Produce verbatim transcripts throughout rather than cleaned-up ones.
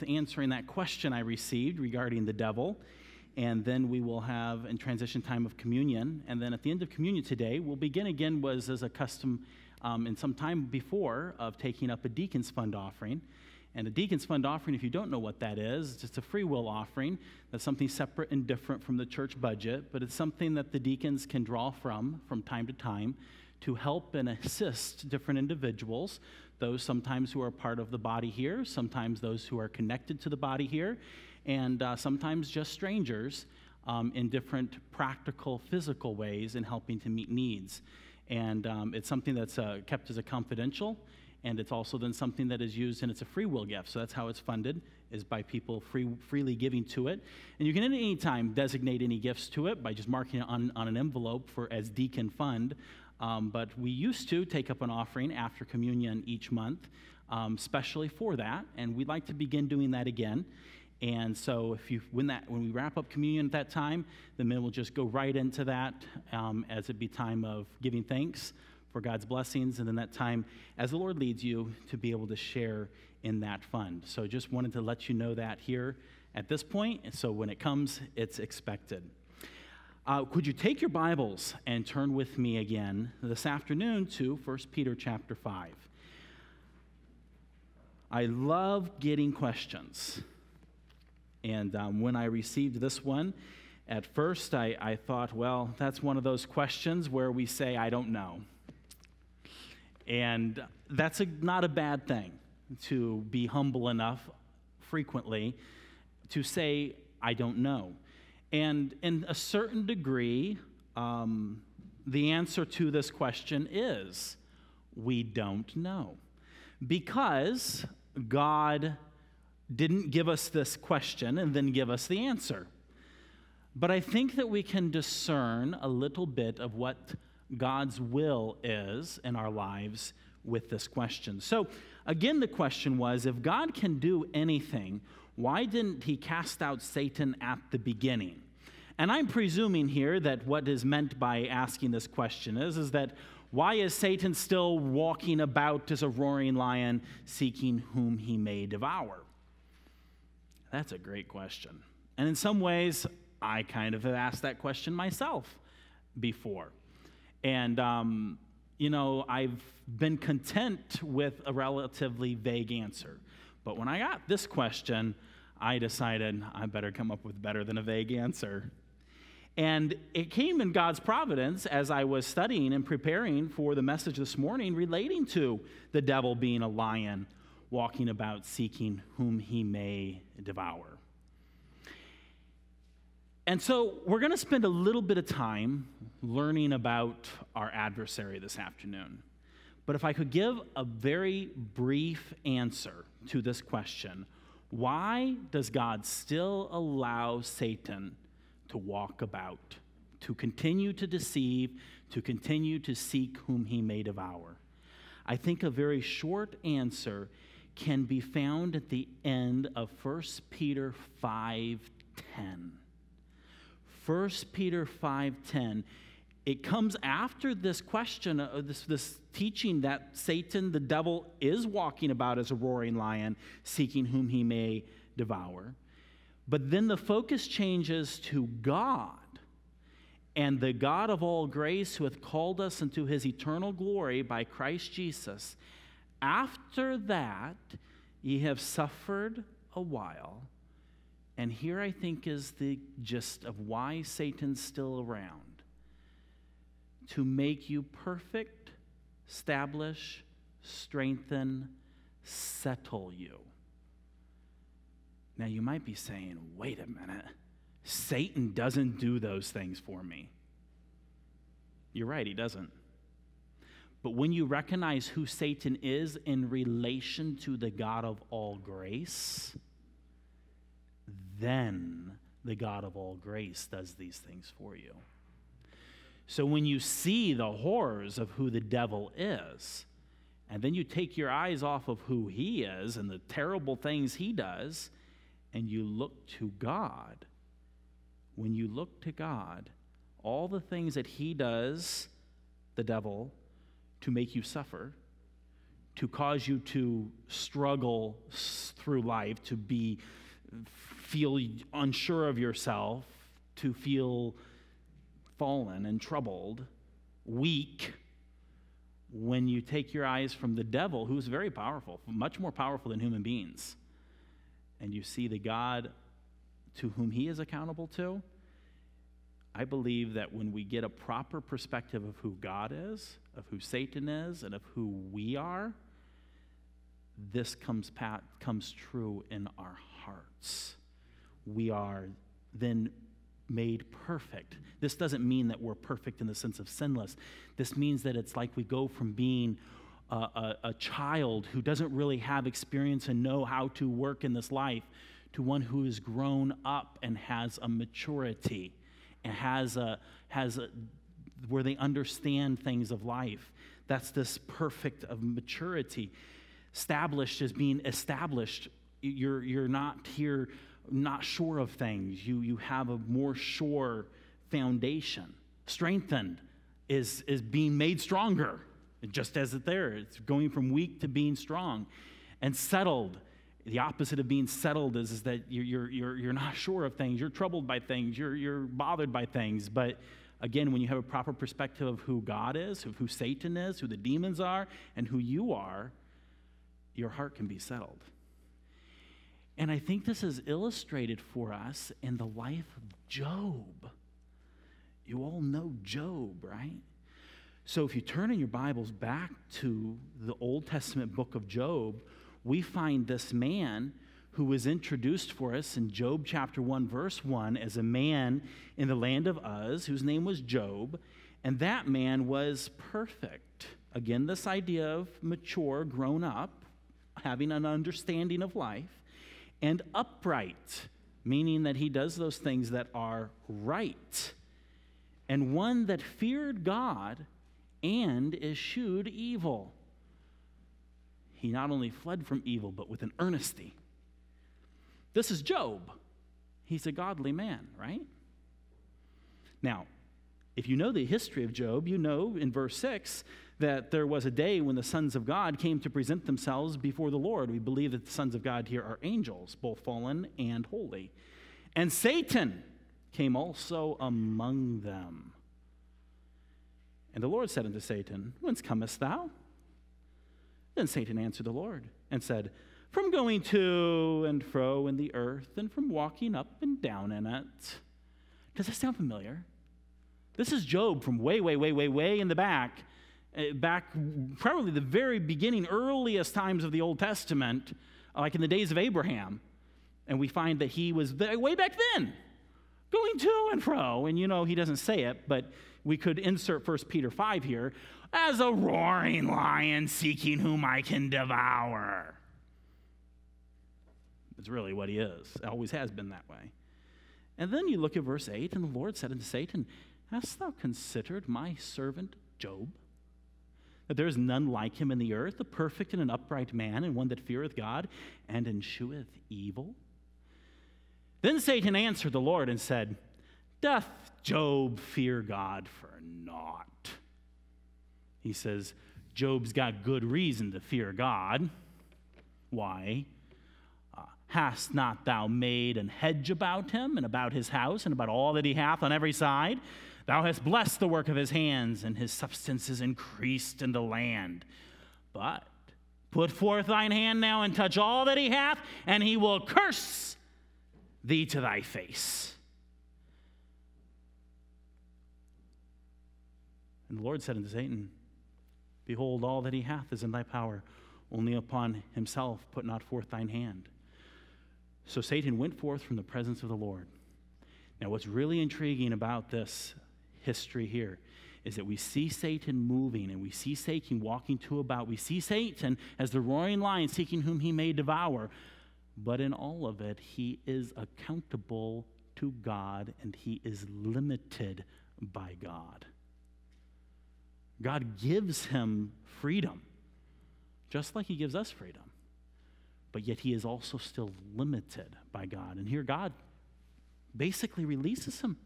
with answering that question I received regarding the devil. And then we will have in transition time of communion. And then at the end of communion today, we'll begin again was as a custom um, in some time before of taking up a deacon's fund offering. And a deacon's fund offering, if you don't know what that is, it's just a free will offering. That's something separate and different from the church budget, but it's something that the deacons can draw from from time to time to help and assist different individuals, those sometimes who are part of the body here, sometimes those who are connected to the body here, and uh, sometimes just strangers um, in different practical, physical ways in helping to meet needs. And um, it's something that's uh, kept as a confidential, and it's also then something that is used, and it's a free will gift. So that's how it's funded, is by people free, freely giving to it. And you can at any time designate any gifts to it by just marking it on, on an envelope for as deacon fund. Um, but we used to take up an offering after communion each month, um, especially for that, and we'd like to begin doing that again. And so if you, when, that, when we wrap up communion at that time, the men will just go right into that um, as it be time of giving thanks for God's blessings, and then that time as the Lord leads you to be able to share in that fund. So just wanted to let you know that here at this point, and so when it comes, it's expected. Uh, could you take your Bibles and turn with me again this afternoon to First Peter chapter five? I love getting questions. And um, when I received this one, at first I, I thought, well, that's one of those questions where we say, I don't know. And that's a, not a bad thing, to be humble enough frequently to say, I don't know. And in a certain degree, um, the answer to this question is, we don't know. Because God didn't give us this question and then give us the answer. But I think that we can discern a little bit of what God's will is in our lives with this question. So again, the question was, if God can do anything, why didn't he cast out Satan at the beginning? And I'm presuming here that what is meant by asking this question is, is that why is Satan still walking about as a roaring lion, seeking whom he may devour? That's a great question. And in some ways, I kind of have asked that question myself before. And, um, you know, I've been content with a relatively vague answer. But when I got this question, I decided I better come up with better than a vague answer. And it came in God's providence as I was studying and preparing for the message this morning relating to the devil being a lion, walking about seeking whom he may devour. And so we're going to spend a little bit of time learning about our adversary this afternoon. But if I could give a very brief answer to this question, why does God still allow Satan to walk about, to continue to deceive, to continue to seek whom he may devour? I think a very short answer can be found at the end of First Peter five ten. First Peter five ten. It comes after this question, uh, this, this teaching that Satan, the devil, is walking about as a roaring lion, seeking whom he may devour. But then the focus changes to God, and the God of all grace, who hath called us into his eternal glory by Christ Jesus. After that, ye have suffered a while. And here I think is the gist of why Satan's still around. To make you perfect, establish, strengthen, settle you. Now you might be saying, wait a minute, Satan doesn't do those things for me. You're right, he doesn't. But when you recognize who Satan is in relation to the God of all grace, then the God of all grace does these things for you. So when you see the horrors of who the devil is, and then you take your eyes off of who he is and the terrible things he does, and you look to God, when you look to God, all the things that he does, the devil, to make you suffer, to cause you to struggle through life, to be feel unsure of yourself, to feel fallen and troubled, weak, when you take your eyes from the devil, who's very powerful, much more powerful than human beings, and you see the God to whom he is accountable to, I believe that when we get a proper perspective of who God is, of who Satan is, and of who we are, this comes, pat, comes true in our hearts. We are then made perfect. This doesn't mean that we're perfect in the sense of sinless. This means that it's like we go from being a, a, a child who doesn't really have experience and know how to work in this life to one who is grown up and has a maturity. And has a, has a, where they understand things of life. That's this perfect of maturity. Established is being established. You're, you're not here, not sure of things. You, you have a more sure foundation. Strengthened is, is being made stronger, just as it's there. It's going from weak to being strong. And settled. The opposite of being settled is, is that you're, you're, you're not sure of things. You're troubled by things. You're, you're bothered by things. But again, when you have a proper perspective of who God is, of who Satan is, who the demons are, and who you are, your heart can be settled. And I think this is illustrated for us in the life of Job. You all know Job, right? So if you turn in your Bibles back to the Old Testament book of Job, we find this man who was introduced for us in Job chapter one, verse one, as a man in the land of Uz, whose name was Job, and that man was perfect. Again, this idea of mature, grown up, having an understanding of life, and upright, meaning that he does those things that are right, and one that feared God and eschewed evil. He not only fled from evil, but with an earnesty. This is Job. He's a godly man, right? Now, if you know the history of Job, you know in verse six that there was a day when the sons of God came to present themselves before the Lord. We believe that the sons of God here are angels, both fallen and holy. And Satan came also among them. And the Lord said unto Satan, Whence comest thou? Then Satan answered the Lord and said, From going to and fro in the earth and from walking up and down in it. Does that sound familiar? This is Job from way, way, way, way, way in the back, back probably the very beginning, earliest times of the Old Testament, like in the days of Abraham. And we find that he was way back then, going to and fro. And you know, he doesn't say it, but we could insert First Peter five here. As a roaring lion seeking whom I can devour. It's really what he is. It always has been that way. And then you look at verse eight, and the Lord said unto Satan, Hast thou considered my servant Job? That there is none like him in the earth, a perfect and an upright man, and one that feareth God, and escheweth evil? Then Satan answered the Lord and said, Doth Job fear God for naught? He says, Job's got good reason to fear God. Why? Uh, Hast not thou made an hedge about him and about his house and about all that he hath on every side? Thou hast blessed the work of his hands, and his substance is increased in the land. But put forth thine hand now and touch all that he hath, and he will curse thee to thy face. And the Lord said unto Satan, Behold, all that he hath is in thy power, only upon himself put not forth thine hand. So Satan went forth from the presence of the Lord. Now, what's really intriguing about this history here is that we see Satan moving, and we see Satan walking to about. We see Satan as the roaring lion seeking whom he may devour. But in all of it, he is accountable to God, and he is limited by God. God gives him freedom, just like he gives us freedom. But yet he is also still limited by God. And here God basically releases him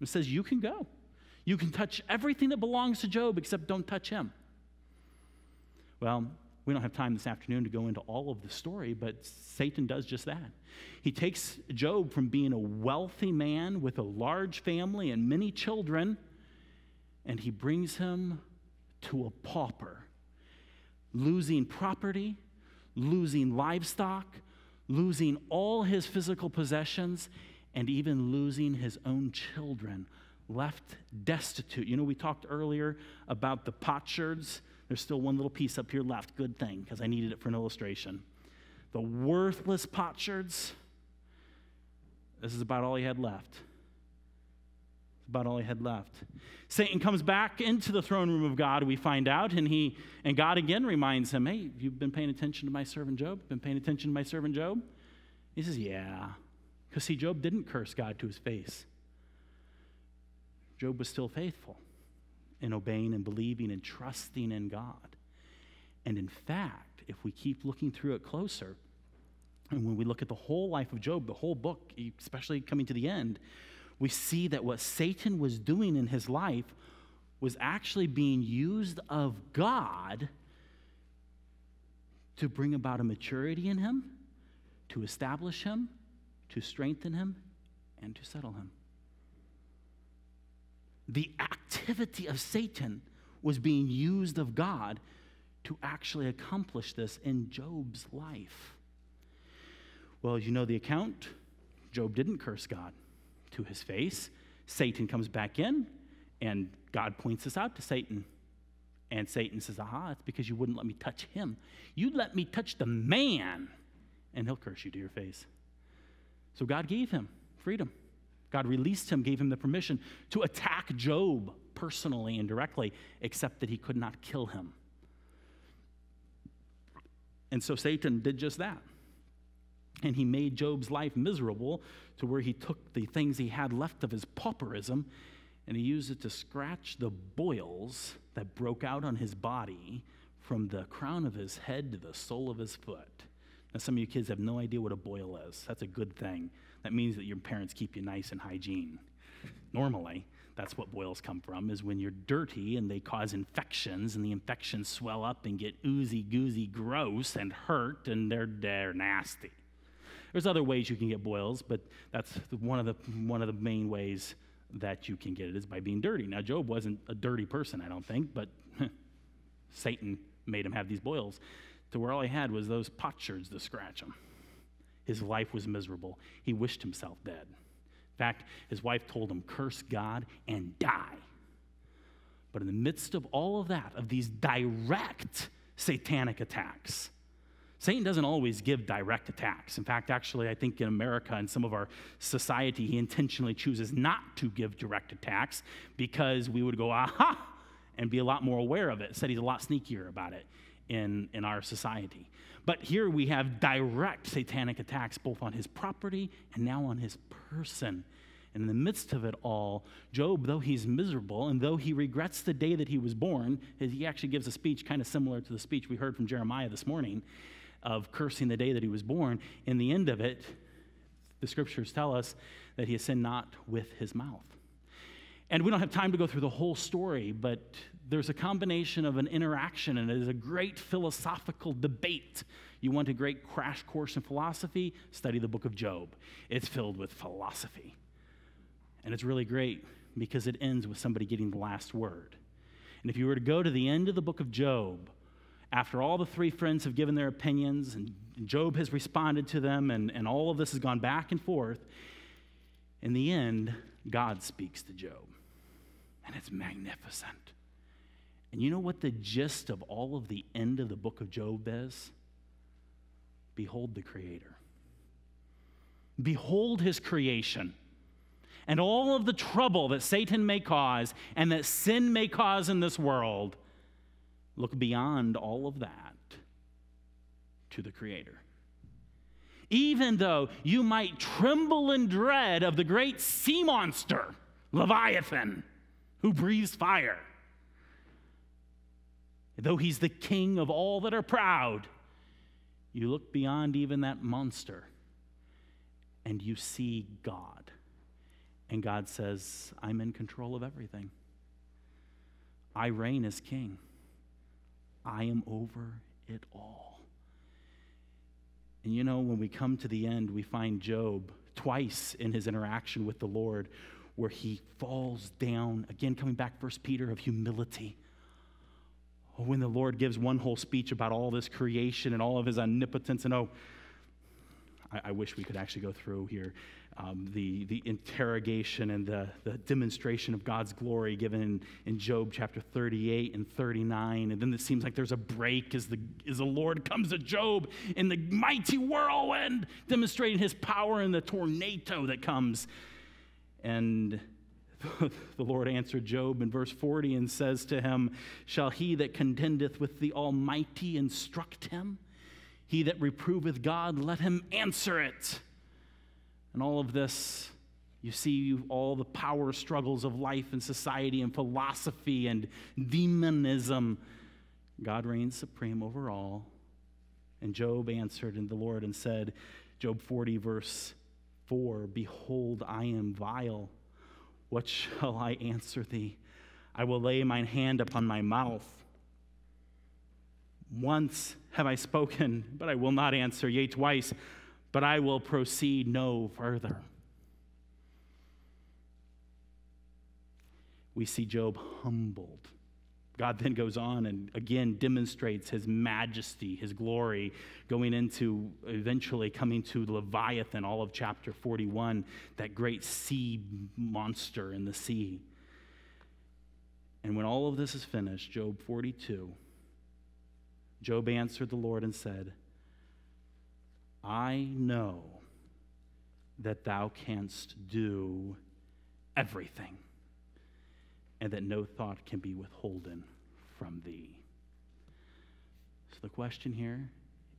and says, you can go. You can touch everything that belongs to Job except don't touch him. Well, We don't have time this afternoon to go into all of the story, but Satan does just that. He takes Job from being a wealthy man with a large family and many children, and he brings him to a pauper, losing property, losing livestock, losing all his physical possessions, and even losing his own children, left destitute. You know, we talked earlier about the potsherds. There's still one little piece up here left. Good thing, because I needed it for an illustration. The worthless potsherds. This is about all he had left. About all he had left. Satan comes back into the throne room of God, we find out, and he and God again reminds him, hey, you've been paying attention to my servant Job? Been paying attention to my servant Job? He says, yeah. Because see, Job didn't curse God to his face. Job was still faithful in obeying and believing and trusting in God. And in fact, if we keep looking through it closer, and when we look at the whole life of Job, the whole book, especially coming to the end, we see that what Satan was doing in his life was actually being used of God to bring about a maturity in him, to establish him, to strengthen him, and to settle him. The activity of Satan was being used of God to actually accomplish this in Job's life. Well, as you know the account, Job didn't curse God to his face. Satan comes back in, and God points this out to Satan. And Satan says, aha, it's because you wouldn't let me touch him. You let me touch the man, and he'll curse you to your face. So God gave him freedom. God released him, gave him the permission to attack Job personally and directly, except that he could not kill him. And so Satan did just that. And he made Job's life miserable to where he took the things he had left of his pauperism and he used it to scratch the boils that broke out on his body from the crown of his head to the sole of his foot. Now, some of you kids have no idea what a boil is. That's a good thing. That means that your parents keep you nice and hygiene. Normally, that's what boils come from, is when you're dirty and they cause infections, and the infections swell up and get oozy-goozy gross and hurt, and they're, they're nasty. There's other ways you can get boils, but that's one of the one of the main ways that you can get it is by being dirty. Now, Job wasn't a dirty person, I don't think, but Satan made him have these boils to where all he had was those potsherds to scratch him. His life was miserable. He wished himself dead. In fact, his wife told him, curse God and die. But in the midst of all of that, of these direct satanic attacks, Satan doesn't always give direct attacks. In fact, actually, I think in America and some of our society, he intentionally chooses not to give direct attacks because we would go, aha, and be a lot more aware of it. Said he's a lot sneakier about it in, in our society. But here we have direct satanic attacks both on his property and now on his person. And in the midst of it all, Job, though he's miserable and though he regrets the day that he was born, he actually gives a speech kind of similar to the speech we heard from Jeremiah this morning, of cursing the day that he was born. In the end of it, the scriptures tell us that he has sinned not with his mouth. And we don't have time to go through the whole story, but there's a combination of an interaction, and it is a great philosophical debate. You want a great crash course in philosophy? Study the book of Job. It's filled with philosophy. And it's really great because it ends with somebody getting the last word. And if you were to go to the end of the book of Job, after all the three friends have given their opinions, and Job has responded to them, and, and all of this has gone back and forth, in the end, God speaks to Job. And it's magnificent. And you know what the gist of all of the end of the book of Job is? Behold the Creator. Behold his creation. And all of the trouble that Satan may cause and that sin may cause in this world, look beyond all of that to the Creator. Even though you might tremble in dread of the great sea monster, Leviathan, who breathes fire, though he's the king of all that are proud, you look beyond even that monster and you see God. And God says, I'm in control of everything. I reign as king. I am over it all. And you know, when we come to the end, we find Job twice in his interaction with the Lord where he falls down, again coming back, First Peter, of humility. Oh, when the Lord gives one whole speech about all this creation and all of his omnipotence, and oh, I, I wish we could actually go through here um, the, the interrogation and the, the demonstration of God's glory given in, in Job chapter thirty-eight and thirty-nine, and then it seems like there's a break as the, as the Lord comes to Job in the mighty whirlwind, demonstrating his power in the tornado that comes. And the Lord answered Job in verse forty and says to him, "Shall he that contendeth with the Almighty instruct him? He that reproveth God, let him answer it." And all of this, you see all the power struggles of life and society and philosophy and demonism. God reigns supreme over all. And Job answered and the Lord and said, Job forty, verse four, "Behold, I am vile. What shall I answer thee? I will lay mine hand upon my mouth. Once have I spoken, but I will not answer. Yea, twice, but I will proceed no further." We see Job humbled. God then goes on and again demonstrates his majesty, his glory, going into, eventually coming to Leviathan, all of chapter forty-one, that great sea monster in the sea. And when all of this is finished, Job forty-two, Job answered the Lord and said, "I know that thou canst do everything, and that no thought can be withholden from thee." So the question here,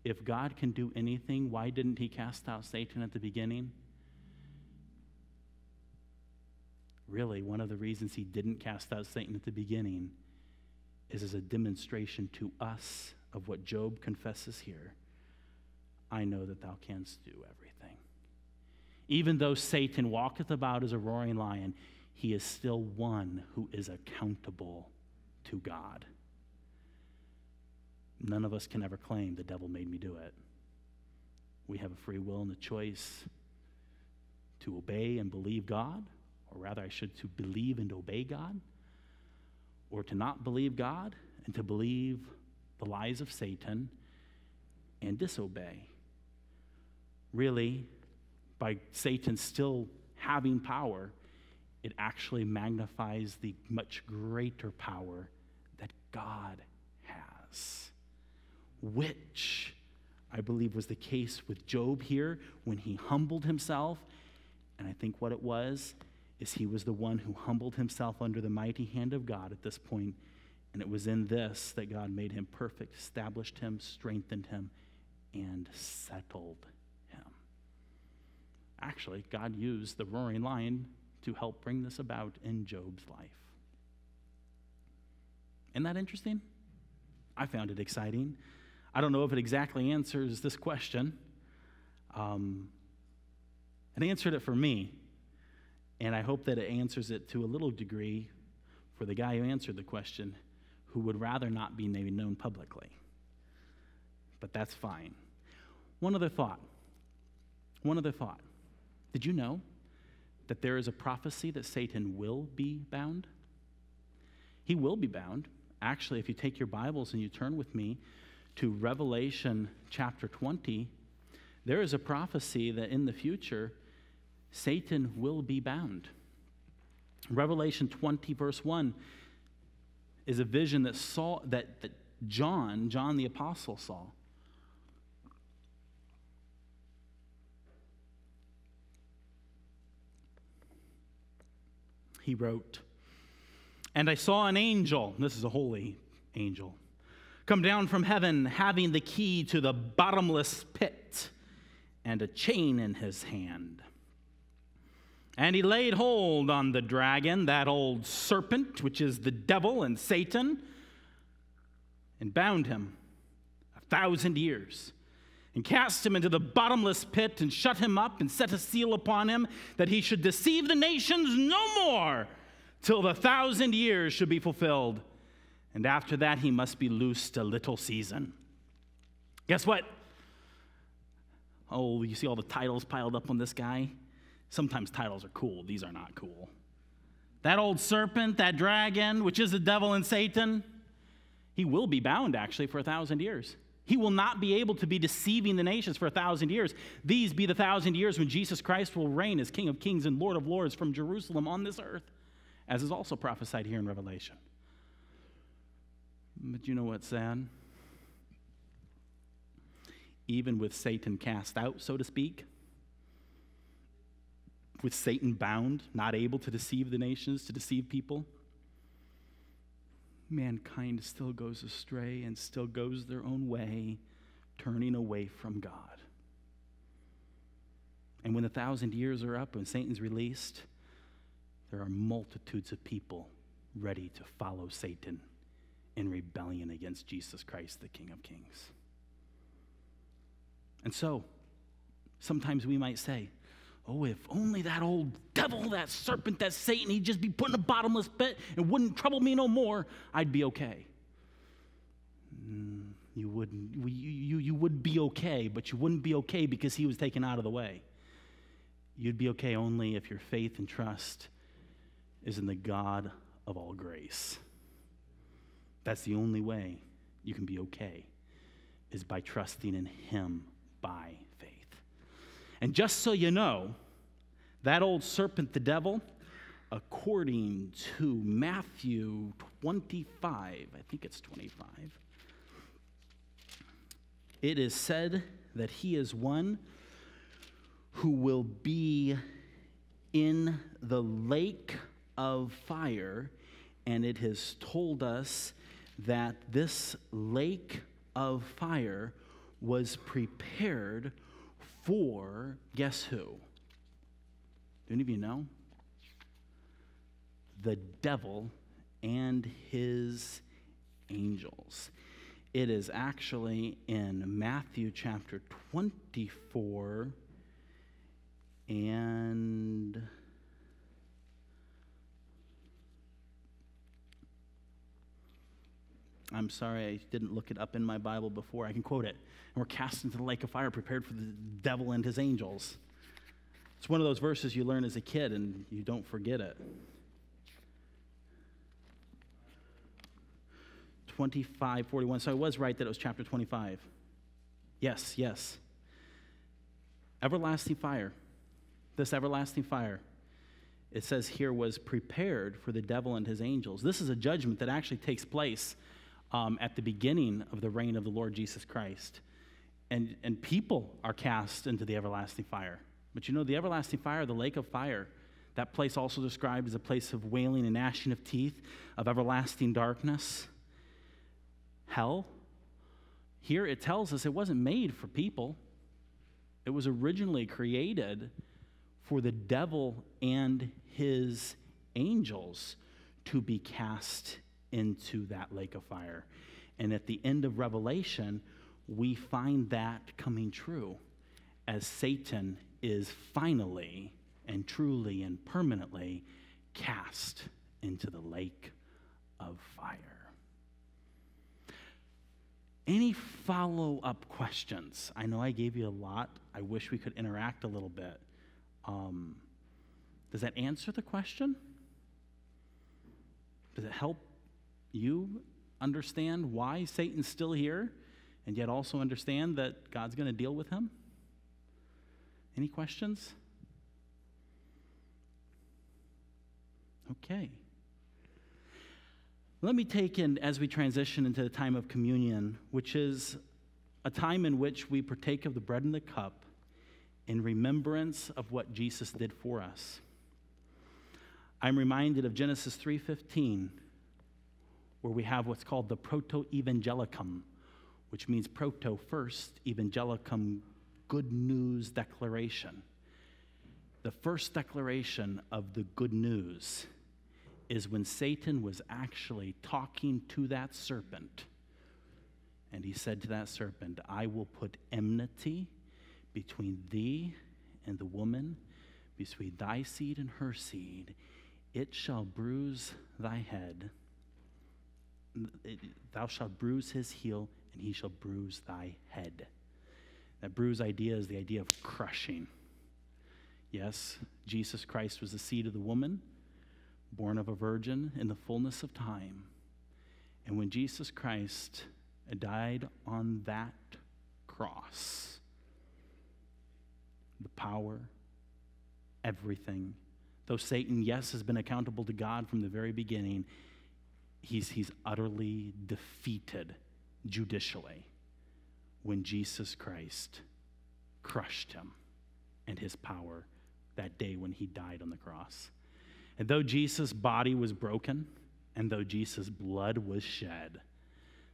if God can do anything, why didn't he cast out Satan at the beginning? Really, one of the reasons he didn't cast out Satan at the beginning is as a demonstration to us of what Job confesses here. "I know that thou canst do everything." Even though Satan walketh about as a roaring lion, he is still one who is accountable to God. None of us can ever claim the devil made me do it. We have a free will and a choice to obey and believe God, or rather I should to believe and obey God, or to not believe God and to believe the lies of Satan and disobey. Really, by Satan still having power, it actually magnifies the much greater power that God has, which I believe was the case with Job here when he humbled himself. And I think what it was is he was the one who humbled himself under the mighty hand of God at this point. And it was in this that God made him perfect, established him, strengthened him, and settled him. Actually, God used the roaring lion to help bring this about in Job's life. Isn't that interesting? I found it exciting. I don't know if it exactly answers this question. Um, it answered it for me, and I hope that it answers it to a little degree for the guy who answered the question, who would rather not be known publicly. But that's fine. One other thought. One other thought. Did you know that there is a prophecy that Satan will be bound? He will be bound. Actually, if you take your Bibles and you turn with me to Revelation chapter twenty, there is a prophecy that in the future, Satan will be bound. Revelation twenty, verse one, is a vision that saw that, that John, John the Apostle saw. He wrote, "And I saw an angel," this is a holy angel, "come down from heaven, having the key to the bottomless pit, and a chain in his hand. And he laid hold on the dragon, that old serpent, which is the devil and Satan, and bound him a thousand years, and cast him into the bottomless pit, and shut him up, and set a seal upon him, that he should deceive the nations no more, till the thousand years should be fulfilled. And after that he must be loosed a little season. Guess what? Oh, you see all the titles piled up on this guy? Sometimes titles are cool. These are not cool. That old serpent, that dragon, which is the devil and Satan, he will be bound, actually, for a thousand years. He will not be able to be deceiving the nations for a thousand years. These be the thousand years when Jesus Christ will reign as King of Kings and Lord of Lords from Jerusalem on this earth, as is also prophesied here in Revelation. But you know what's sad? Even with Satan cast out, so to speak, with Satan bound, not able to deceive the nations, to deceive people, mankind still goes astray and still goes their own way, turning away from God. And when the thousand years are up, when Satan's released, there are multitudes of people ready to follow Satan in rebellion against Jesus Christ, the King of Kings. And so, sometimes we might say, oh, if only that old devil, that serpent, that Satan, he'd just be put in a bottomless pit and wouldn't trouble me no more, I'd be okay. Mm, you wouldn't, you, you, you would be okay, but you wouldn't be okay because he was taken out of the way. You'd be okay only if your faith and trust is in the God of all grace. That's the only way you can be okay, is by trusting in him by faith. And just so you know, that old serpent, the devil, according to Matthew twenty-five, I think it's twenty-five, it is said that he is one who will be in the lake of fire, and it has told us that this lake of fire was prepared for, guess who? Do any of you know? The devil and his angels. It is actually in Matthew chapter twenty-four and I'm sorry, I didn't look it up in my Bible before. I can quote it. And we're cast into the lake of fire, prepared for the devil and his angels. It's one of those verses you learn as a kid and you don't forget it. twenty-five forty-one. So I was right that it was chapter twenty-five. Yes, yes. Everlasting fire. This everlasting fire, it says here, was prepared for the devil and his angels. This is a judgment that actually takes place um, at the beginning of the reign of the Lord Jesus Christ. And, and people are cast into the everlasting fire. But you know, the everlasting fire, the lake of fire, that place also described as a place of wailing and gnashing of teeth, of everlasting darkness, hell. Here it tells us it wasn't made for people. It was originally created for the devil and his angels to be cast into that lake of fire. And at the end of Revelation, we find that coming true, as Satan is finally and truly and permanently cast into the lake of fire. Any follow-up questions? I know I gave you a lot. I wish we could interact a little bit. Um, does that answer the question? Does it help you understand why Satan's still here and yet also understand that God's going to deal with him? Any questions? Okay. Let me take in, as we transition into the time of communion, which is a time in which we partake of the bread and the cup in remembrance of what Jesus did for us. I'm reminded of Genesis three fifteen, where we have what's called the Proto-Evangelicum, which means Proto First, Evangelicum, Good News Declaration. The first declaration of the good news is when Satan was actually talking to that serpent, and he said to that serpent, I will put enmity between thee and the woman, between thy seed and her seed, it shall bruise thy head. It, thou shalt bruise his heel, and he shall bruise thy head. That bruise idea is the idea of crushing. Yes, Jesus Christ was the seed of the woman, born of a virgin in the fullness of time. And when Jesus Christ died on that cross, the power, everything, though Satan, yes, has been accountable to God from the very beginning, he's, he's utterly defeated judicially when Jesus Christ crushed him and his power that day when he died on the cross. And though Jesus' body was broken, and though Jesus' blood was shed,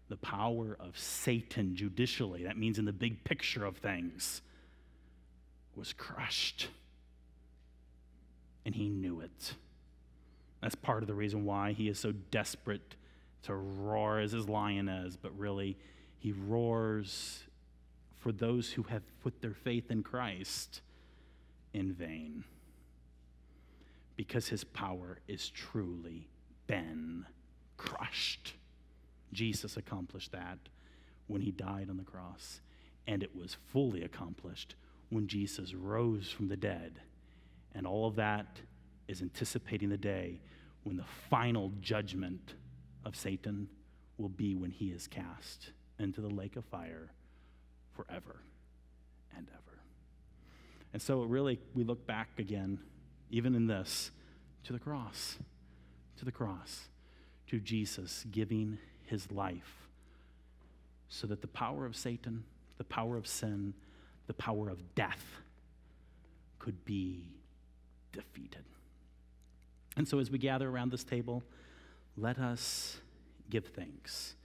the power of Satan judicially, that means in the big picture of things, was crushed. And he knew it. That's part of the reason why he is so desperate to roar as his lion is, but really he roars for those who have put their faith in Christ in vain, because his power is truly been crushed. Jesus accomplished that when he died on the cross, and it was fully accomplished when Jesus rose from the dead. And all of that is anticipating the day when the final judgment of Satan will be when he is cast into the lake of fire forever and ever. And so it really, we look back again, even in this, to the cross, to the cross, to Jesus giving his life so that the power of Satan, the power of sin, the power of death could be defeated. And so as we gather around this table, let us give thanks.